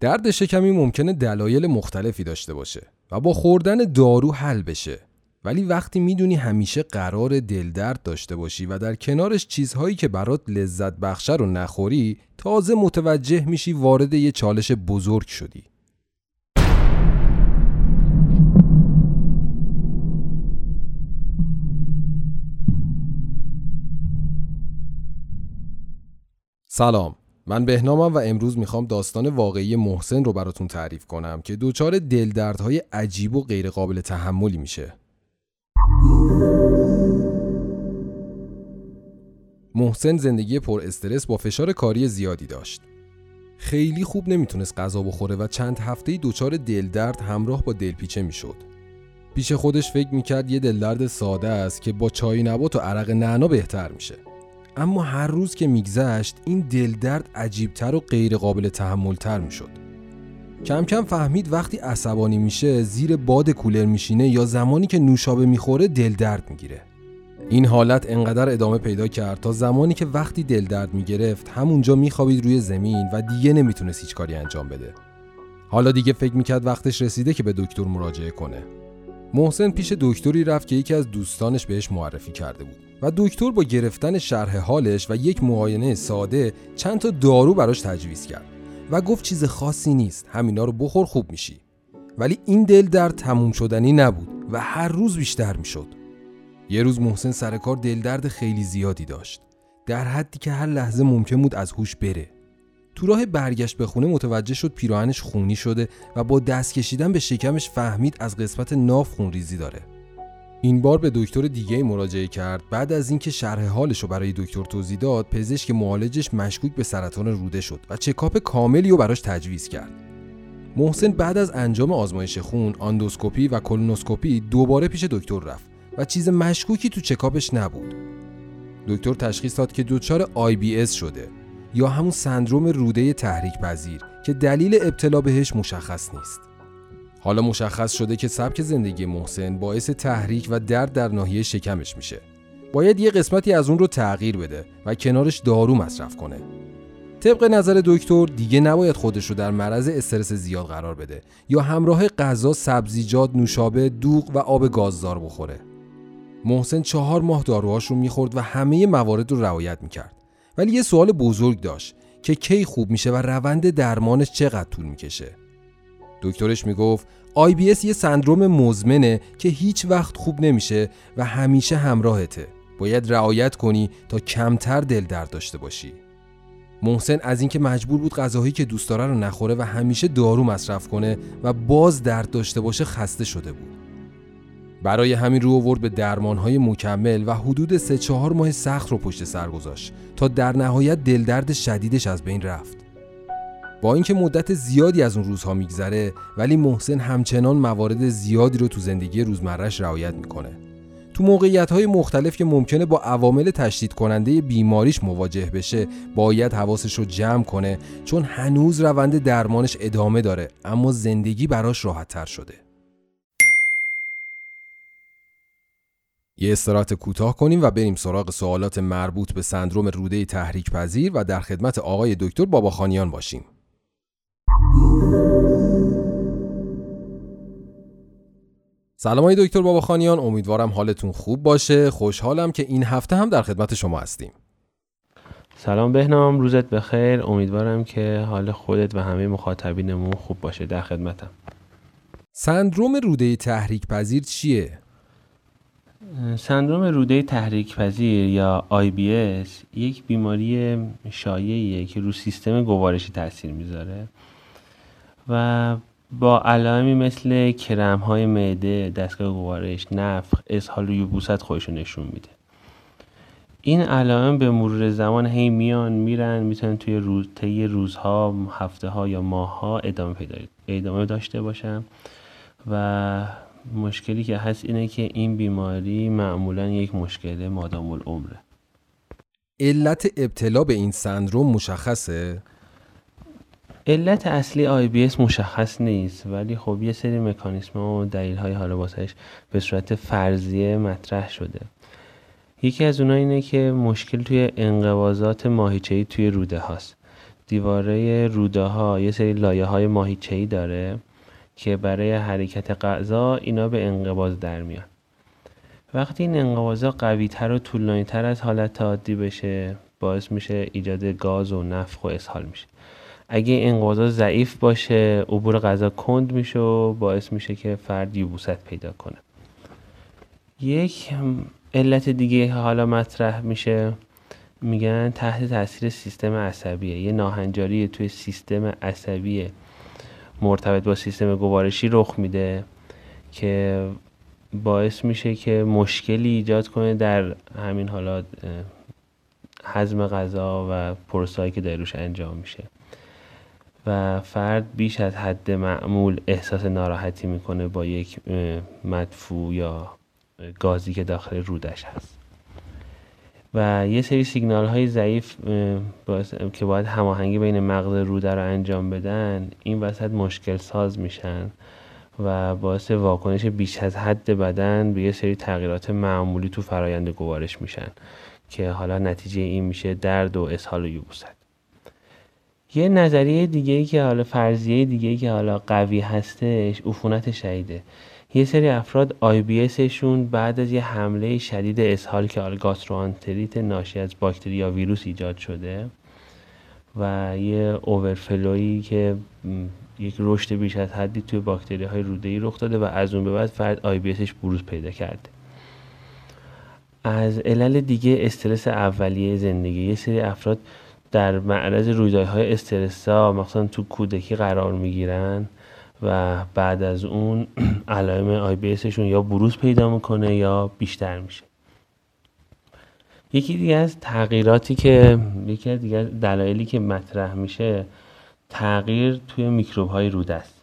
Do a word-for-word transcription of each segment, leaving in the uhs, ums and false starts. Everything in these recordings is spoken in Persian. درد شکمی ممکنه دلایل مختلفی داشته باشه و با خوردن دارو حل بشه. ولی وقتی میدونی همیشه قرار دلدرد داشته باشی و در کنارش چیزهایی که برات لذت بخشه رو نخوری، تازه متوجه میشی وارد یه چالش بزرگ شدی. سلام، من بهنامم و امروز میخوام داستان واقعی محسن رو براتون تعریف کنم که دوچار دلدردهای عجیب و غیر قابل تحملی میشه. محسن زندگی پر استرس با فشار کاری زیادی داشت. خیلی خوب نمیتونست غذا بخوره و چند هفته‌ای دوچار دلدرد همراه با دلپیچه میشد. پیش خودش فکر میکرد یه دلدرد ساده است که با چای نبات و عرق نعنا بهتر میشه. اما هر روز که میگذشت این دلدرد عجیبتر و غیر قابل تحملتر میشد. کم کم فهمید وقتی عصبانی میشه، زیر باد کولر میشینه یا زمانی که نوشابه میخوره دلدرد میگیره. این حالت انقدر ادامه پیدا کرد تا زمانی که وقتی دلدرد میگرفت همونجا میخوابید روی زمین و دیگه نمیتونست هیچ کاری انجام بده. حالا دیگه فکر میکرد وقتش رسیده که به دکتر مراجعه کنه. محسن پیش دکتری رفت که یکی از دوستانش بهش معرفی کرده بود و دکتر با گرفتن شرح حالش و یک معاینه ساده چند تا دارو براش تجویز کرد و گفت چیز خاصی نیست، همینا رو بخور خوب میشی. ولی این دلدرد تموم شدنی نبود و هر روز بیشتر میشد. یه روز محسن سر کار دلدرد خیلی زیادی داشت، در حدی که هر لحظه ممکن بود از هوش بره. تو راه برگشت به خونه متوجه شد پیراهنش خونی شده و با دست کشیدن به شکمش فهمید از قسمت ناف خونریزی داره. این بار به دکتر دیگه مراجعه کرد. بعد از اینکه شرح حالش رو برای دکتر توضیح داد، پزشک معالجش مشکوک به سرطان روده شد و چکاپ کاملی رو براش تجویز کرد. محسن بعد از انجام آزمایش خون، آندوسکوپی و کولونوسکوپی دوباره پیش دکتر رفت و چیز مشکوکی تو چکاپش نبود. دکتر تشخیص داد که دچار آی بی اس شده یا همون سندروم روده تحریکپذیر که دلیل ابتلا بهش مشخص نیست. حالا مشخص شده که سبک زندگی محسن باعث تحریک و درد در ناحیه شکمش میشه. باید یه قسمتی از اون رو تغییر بده و کنارش دارو مصرف کنه. طبق نظر دکتر دیگه نباید خودش رو در معرض استرس زیاد قرار بده یا همراه غذا سبزیجات، نوشابه، دوغ و آب گازدار بخوره. محسن چهار ماه داروهاش رو میخورد و همه موارد رو رعایت میکرد. ولی یه سوال بزرگ داشت که کی خوب میشه و روند درمانش چقدر طول میکشه. دکترش میگفت آی بی اس یه سندروم مزمنه که هیچ وقت خوب نمیشه و همیشه همراهته. باید رعایت کنی تا کمتر دلدرد داشته باشی. محسن از اینکه مجبور بود غذاهایی که دوست داره رو نخوره و همیشه دارو مصرف کنه و باز درد داشته باشه خسته شده بود. برای همین رو آورد به درمانهای مکمل و حدود سه چهار ماه سخت رو پشت سر گذاشت تا در نهایت دلدرد شدیدش از بین رفت. با اینکه مدت زیادی از اون روزها میگذره، ولی محسن همچنان موارد زیادی رو تو زندگی روزمرهش رعایت میکنه. تو موقعیت‌های مختلف که ممکنه با عوامل تشدید کننده بیماریش مواجه بشه، باید حواسش رو جمع کنه چون هنوز روند درمانش ادامه داره، اما زندگی براش راحت‌تر شده. یه استراحت کوتاه کنیم و بریم سراغ سوالات مربوط به سندروم روده تحریک‌پذیر و در خدمت آقای دکتر باباخانیان باشیم. سلام آقای دکتر باباخانیان، امیدوارم حالتون خوب باشه. خوشحالم که این هفته هم در خدمت شما هستیم. سلام بهنام، روزت بخیر. امیدوارم که حال خودت و همه مخاطبینمون خوب باشه. در خدمتم. سندروم روده تحریک‌پذیر چیه؟ سندروم روده تحریک‌پذیر یا آی بی اس یک بیماری شایعیه که رو سیستم گوارشی تاثیر میذاره و با علائمی مثل کرم‌های معده، دستگاه گوارش، نفخ، اسهال و یبوست خودشو نشون میده. این علائم به مرور زمان هی میان میرن، میتونن توی روز، طی روزها، هفته‌ها یا ماه‌ها ادامه پیدا ادامه داشته باشن و مشکلی که هست اینه که این بیماری معمولا یک مشکل مادام العمره. علت ابتلا به این سندروم مشخصه؟ علت اصلی آی بی اس مشخص نیست، ولی خب یه سری مکانیسم و دلیل‌های حالا واسش به صورت فرضیه مطرح شده. یکی از اونها اینه که مشکل توی انقباضات ماهیچه‌ای توی روده هاست. دیواره روده ها یه سری لایه های ماهیچه‌ای داره که برای حرکت غذا اینا به انقباض در میان. وقتی این انقباضا قوی تر و طولانی تر از حالت عادی بشه باعث میشه ایجاد گاز و نفخ و اسهال میشه. اگه انقباضا ضعیف باشه عبور غذا کند میشه و باعث میشه که فرد یبوست پیدا کنه. یک علت دیگه حالا مطرح میشه، میگن تحت تاثیر سیستم عصبیه، یه ناهنجاری توی سیستم عصبی مرتبط با سیستم گوارشی رخ میده که باعث میشه که مشکلی ایجاد کنه در همین حالات هضم غذا و پروسه‌ای که داروش انجام میشه و فرد بیش از حد معمول احساس ناراحتی میکنه با یک مدفوع یا گازی که داخل رودش هست. و یه سری سیگنال های ضعیف که باید هماهنگی بین مغز روده رو انجام بدن این وسط مشکل ساز میشن و باعث واکنش بیش از حد بدن به یه سری تغییرات معمولی تو فرایند گوارش میشن که حالا نتیجه این میشه درد و اسهال و یبوست. یه نظریه دیگه‌ای که حالا فرضیه دیگه‌ای که حالا قوی هستش عفونت شدیده. یه سری افراد آی بی اس شون بعد از یه حمله شدید اسهال که حالا گاستروانتریت ناشی از باکتری یا ویروس ایجاد شده و یه اورفلویی که یک رشد بیش از حدی توی باکتری‌های روده‌ای رخ داده و از اون به بعد فرد آی بی اسش بروز پیدا کرده. از علل دیگه استرس اولیه زندگی، یه سری افراد در معرض رویدادهای استرس‌زا مثلا تو کودکی قرار می‌گیرن و بعد از اون علائم آی بی اس شون یا بروز پیدا میکنه یا بیشتر میشه. یکی دیگه از تغییراتی که یکی دیگه از دلایلی که مطرح میشه تغییر توی میکروب های روده است.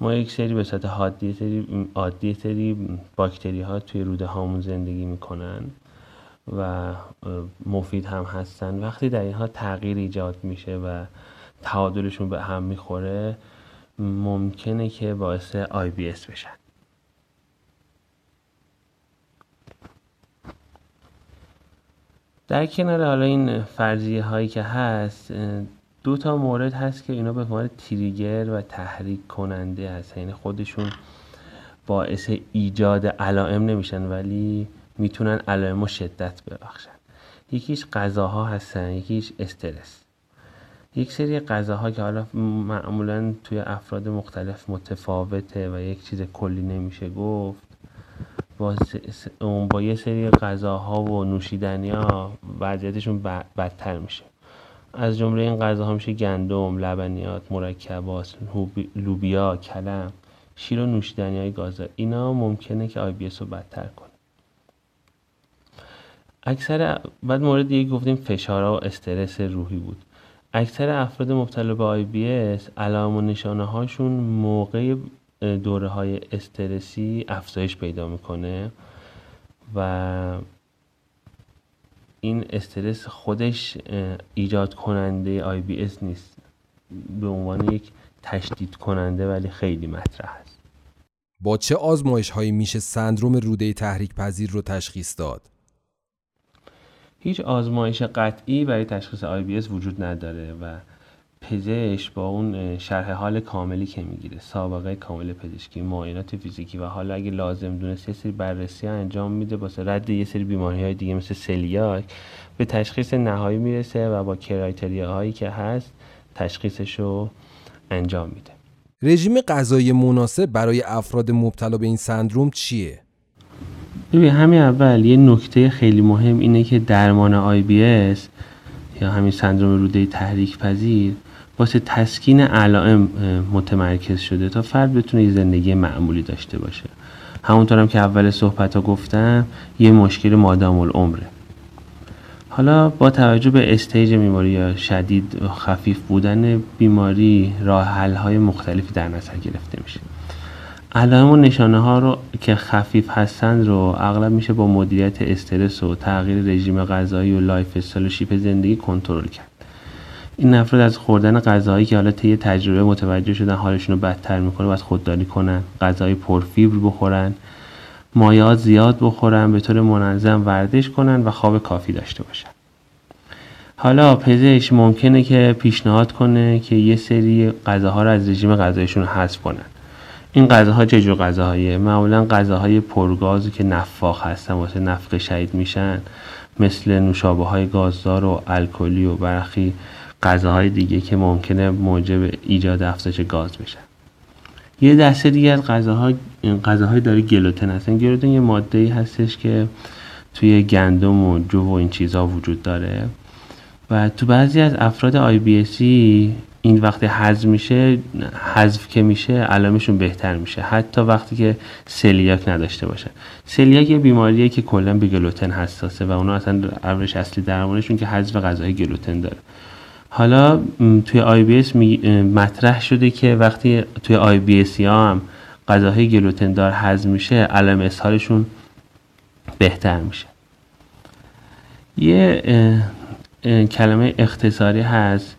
ما یک سری به صورت عادی سری عادی سری باکتری ها توی روده هامون زندگی میکنن و مفید هم هستن. وقتی در اینها تغییر ایجاد میشه و تعادلشون به هم میخوره ممکنه که باعث آی بی اس بشن. در کنار حالا این فرضیه هایی که هست دو تا مورد هست که اینا به عنوان تریگر و تحریک کننده هست، یعنی خودشون باعث ایجاد علائم نمیشن ولی میتونن علائم رو شدت ببخشن. یکیش غذاها هستن، یکیش استرس. یک سری غذاها که حالا معمولا توی افراد مختلف متفاوته و یک چیز کلی نمیشه گفت، با, س... با یه سری غذاها و نوشیدنی‌ها وضعیتشون ب... بدتر میشه. از جمله این غذاها میشه گندم، لبنیات، مرکبات، لوبیا، کلم، شیر و نوشیدنی‌های گازدار. اینا ممکنه که آی بی اس رو بدتر کنه. اکثر بعد مورد دیگه گفتیم فشارها و استرس روحی بود. اکثر افراد مبتلا به آی بی اس علائم و نشانه هاشون موقع دوره های استرسی افزایش پیدا میکنه و این استرس خودش ایجاد کننده آی بی اس نیست، به عنوان یک تشدید کننده ولی خیلی مطرح است. با چه آزمایش هایی میشه سندروم روده تحریک پذیر رو تشخیص داد؟ هیچ آزمایش قطعی برای تشخیص آی بی اس وجود نداره و پزشک با اون شرح حال کاملی که میگیره، سابقه کامل پزشکی، معاینات فیزیکی و حالا اگه لازم دونست یه سری بررسی انجام میده واسه رد یه سری بیماری‌های دیگه مثل سلیاک به تشخیص نهایی میرسه و با کرایتریاهایی که هست تشخیصشو انجام میده. رژیم غذایی مناسب برای افراد مبتلا به این سندروم چیه؟ ببین همین اول یه نکته خیلی مهم اینه که درمان آی بی اس یا همین سندروم روده تحریک پذیر واسه تسکین علائم متمرکز شده تا فرد بتونه یه زندگی معمولی داشته باشه. همونطورم که اول صحبت ها گفتم یه مشکل مادام العمره. حالا با توجه به استیج بیماری یا شدید و خفیف بودن بیماری راه حل های مختلفی در نظر گرفته میشه. علائم و نشانه ها رو که خفیف هستند رو اغلب میشه با مدیریت استرس و تغییر رژیم غذایی و لایف استایل و شیپ زندگی کنترل کرد. این افراد از خوردن غذاهایی که حالا طی تجربه متوجه شدن حالشون رو بدتر میکنه باید خودداری کنن، غذای پرفیبر بخورن، مایعات زیاد بخورن، به طور منظم ورزش کنن و خواب کافی داشته باشن. حالا پزشک ممکنه که پیشنهاد کنه که یه سری غذاها رو از رژیم غذایشون حذف کنن. این غذاها چه جور غذاهاییه؟ معمولا غذاهای پرگازی که نفاخ هستن واسه نفخ شدید میشن، مثل نوشابه‌های گازدار و الکلی و برخی غذاهای دیگه که ممکنه موجب ایجاد افزایش گاز بشن. یه دسته دیگه از غذاها غذاهای داره گلوتن هستن. گلوتن یه ماده‌ای هستش که توی گندم و جو و این چیزا وجود داره و تو بعضی از افراد آی بی اس این وقتی هضم میشه، حذف که میشه، علائمشون بهتر میشه، حتی وقتی که سلیاک نداشته باشن. سلیاک یه بیماریه که کلا به گلوتن حساسه و اونا اصلا روش اصلی درمانشون که حذف غذای گلوتن داره. حالا توی آی بی اس مطرح شده که وقتی توی آی بی اس ها هم غذاهای گلوتن دار هضم میشه، علائم اسهالشون بهتر میشه. یه اه، اه، کلمه اختصاری هست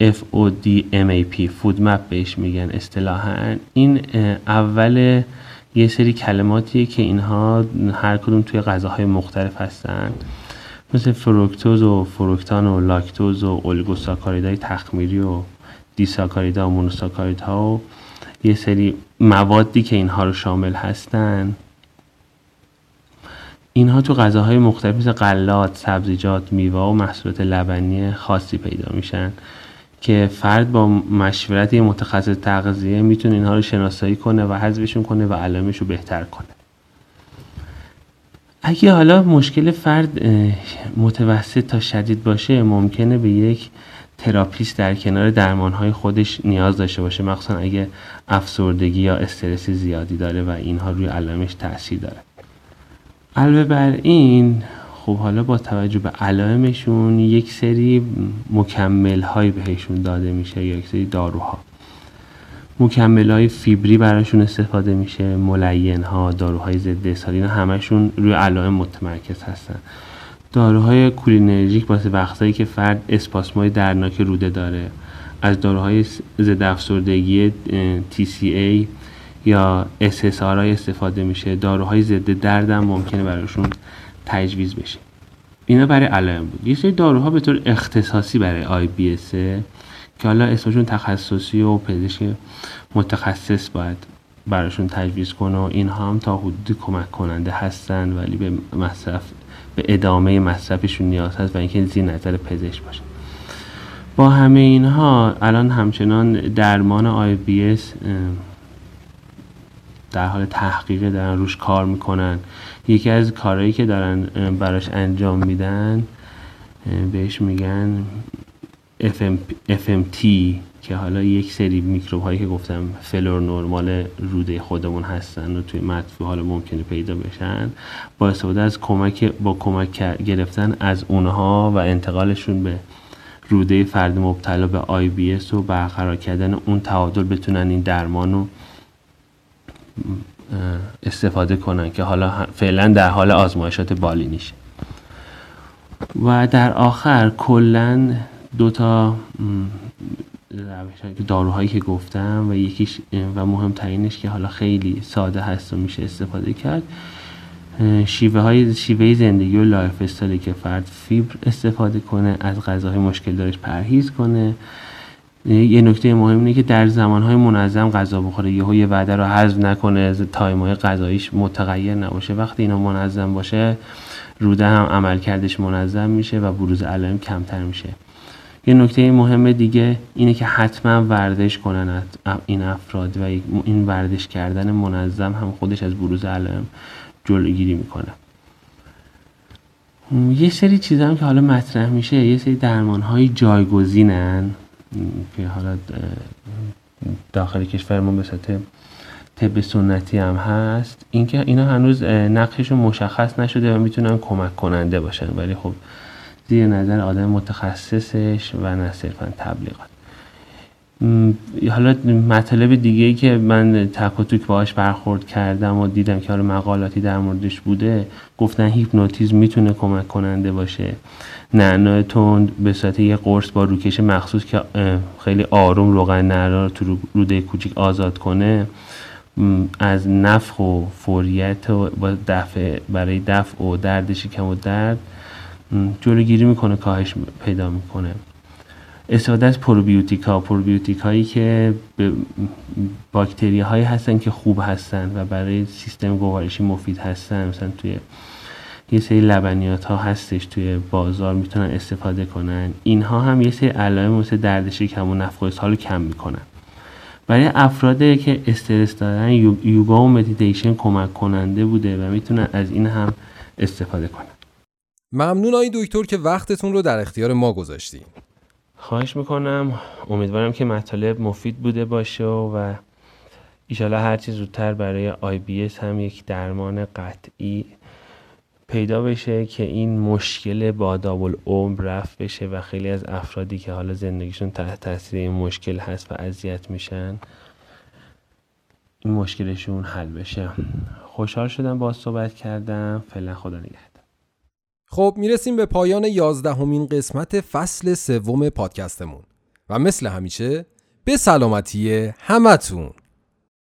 اف او دی مپ، FODMAP بهش میگن اصطلاحاً. این اول یه سری کلماتیه که اینها هر کدوم توی غذاهای مختلف هستن، مثل فروکتوز و فروکتان و لاکتوز و اولگوساکاریدهای تخمیری و دیساکاریدها و مونوساکاریدها و یه سری موادی که اینها رو شامل هستن. اینها تو غذاهای مختلف مثل غلات، سبزیجات، میوه و محصولات لبنی خاصی پیدا میشن که فرد با مشورت یه متخصص تغذیه میتونه اینها رو شناسایی کنه و حذفشون کنه و علائمش رو بهتر کنه. اگه حالا مشکل فرد متوسط تا شدید باشه، ممکنه به یک تراپیست در کنار درمانهای خودش نیاز داشته باشه، مخصوصا اگه افسردگی یا استرس زیادی داره و اینها روی علائمش تاثیر داره. علاوه بر این، خب حالا با توجه به علائمشون یک سری مکمل های بهشون داده میشه یا یک سری داروها. مکمل های فیبری براشون استفاده میشه، ملین ها، داروهای ضد اسهال، اینا همشون روی علائم متمرکز هستن. داروهای کولینرژیک واسه وقتایی که فرد اسپاسمای درناک روده داره، از داروهای ضد افسردگی تی سی ای یا اس اس آر آی استفاده میشه. داروهای ضد درد هم ممکنه براشون تجویز بشه. اینا برای علائم بود. یه سری داروها به طور اختصاصی برای آی بی اس که حالا اسمشون تخصصی و پزشک متخصص باید براشون تجویز کنه و اینها هم تا حدودی کمک کننده هستن، ولی به مصرف به ادامه مصرفشون نیاز هست و اینکه زیر نظر پزشک باشه. با همه اینها الان همچنان درمان آی بی اس در حال تحقیق، دارن روش کار میکنن. یکی از کارهایی که دارن براش انجام میدن بهش میگن اف ام تی که حالا یک سری میکروب هایی که گفتم فلور نورمال روده خودمون هستن و توی مدفوع حالا ممکنه پیدا بشن، با استفاده از کمک با کمک گرفتن از اونها و انتقالشون به روده فرد مبتلا به آی بی اس و برقرار کردن اون تعادل بتونن این درمانو استفاده کنن که حالا فعلا در حال آزمایشات بالینیشه. و در آخر کلا دو تا داروهایی که گفتم و یکیش و مهمترینش که حالا خیلی ساده هست و میشه استفاده کرد، شیوه های شیوه زندگی و لایف استایلی که فرد فیبر استفاده کنه، از غذاهای مشکل دارش پرهیز کنه. یه نکته مهم اینه که در زمانهای منظم غذا بخوره، یهو یه وعده رو حذف نکنه، از تایم‌های غذاییش متغیر نباشه. وقتی اینا منظم باشه، روده هم عملکردش منظم میشه و بروز علائم کمتر میشه. یه نکته مهم دیگه اینه که حتما ورزش کنن این افراد و این ورزش کردن منظم هم خودش از بروز علائم جلوگیری میکنه. یه سری چیزا هم که حالا مطرح میشه، یه سری درمان‌های جایگزینن که حالا داخل کشورمون به صورت طب سنتی هم هست. اینکه اینا هنوز نقششون مشخص نشده و میتونن کمک کننده باشن، ولی خب زیر نظر آدم متخصصش و نه صرفا تبلیغات. حالا مطالب دیگه‌ای که من تک و توک باهاش برخورد کردم و دیدم که حالا مقالاتی در موردش بوده، گفتن هیپنوتیزم میتونه کمک کننده باشه. نعنا تند به صورت یه قرص با روکش مخصوص که خیلی آروم روغن نعنا رو تو روده کوچیک آزاد کنه، از نفخ و فوریت و دفع برای دفع و دردش کم و درد جلوگیری میکنه، کاهش پیدا میکنه. استفاده از پروبیوتیکا، پروبیوتیک هایی که باکتری هایی هستن که خوب هستن و برای سیستم گوارشی مفید هستن، مثلا توی یه سری لبنیات ها هستش توی بازار میتونن استفاده کنن. اینها هم یه سری علائم مثل درد شکم و نفخ اسهال رو کم میکنن. برای افرادی که استرس دارن یوگا و مدیتیشن کمک کننده بوده و میتونن از این هم استفاده کنن. ممنون آقای دکتر که وقتتون رو در اختیار ما گذاشتین. خواهش میکنم. امیدوارم که مطالب مفید بوده باشه و ایشالا هرچی زودتر برای آی بی اس هم یک درمان قطعی پیدا بشه که این مشکل بادابالعمر رفع بشه و خیلی از افرادی که حالا زندگیشون تحت تاثیر این مشکل هست و اذیت میشن این مشکلشون حل بشه. خوشحال شدم با صحبت کردم. فعلا خدا نگهدار. خب میرسیم به پایان یازدهمین قسمت فصل سوم پادکستمون و مثل همیشه به سلامتی همتون.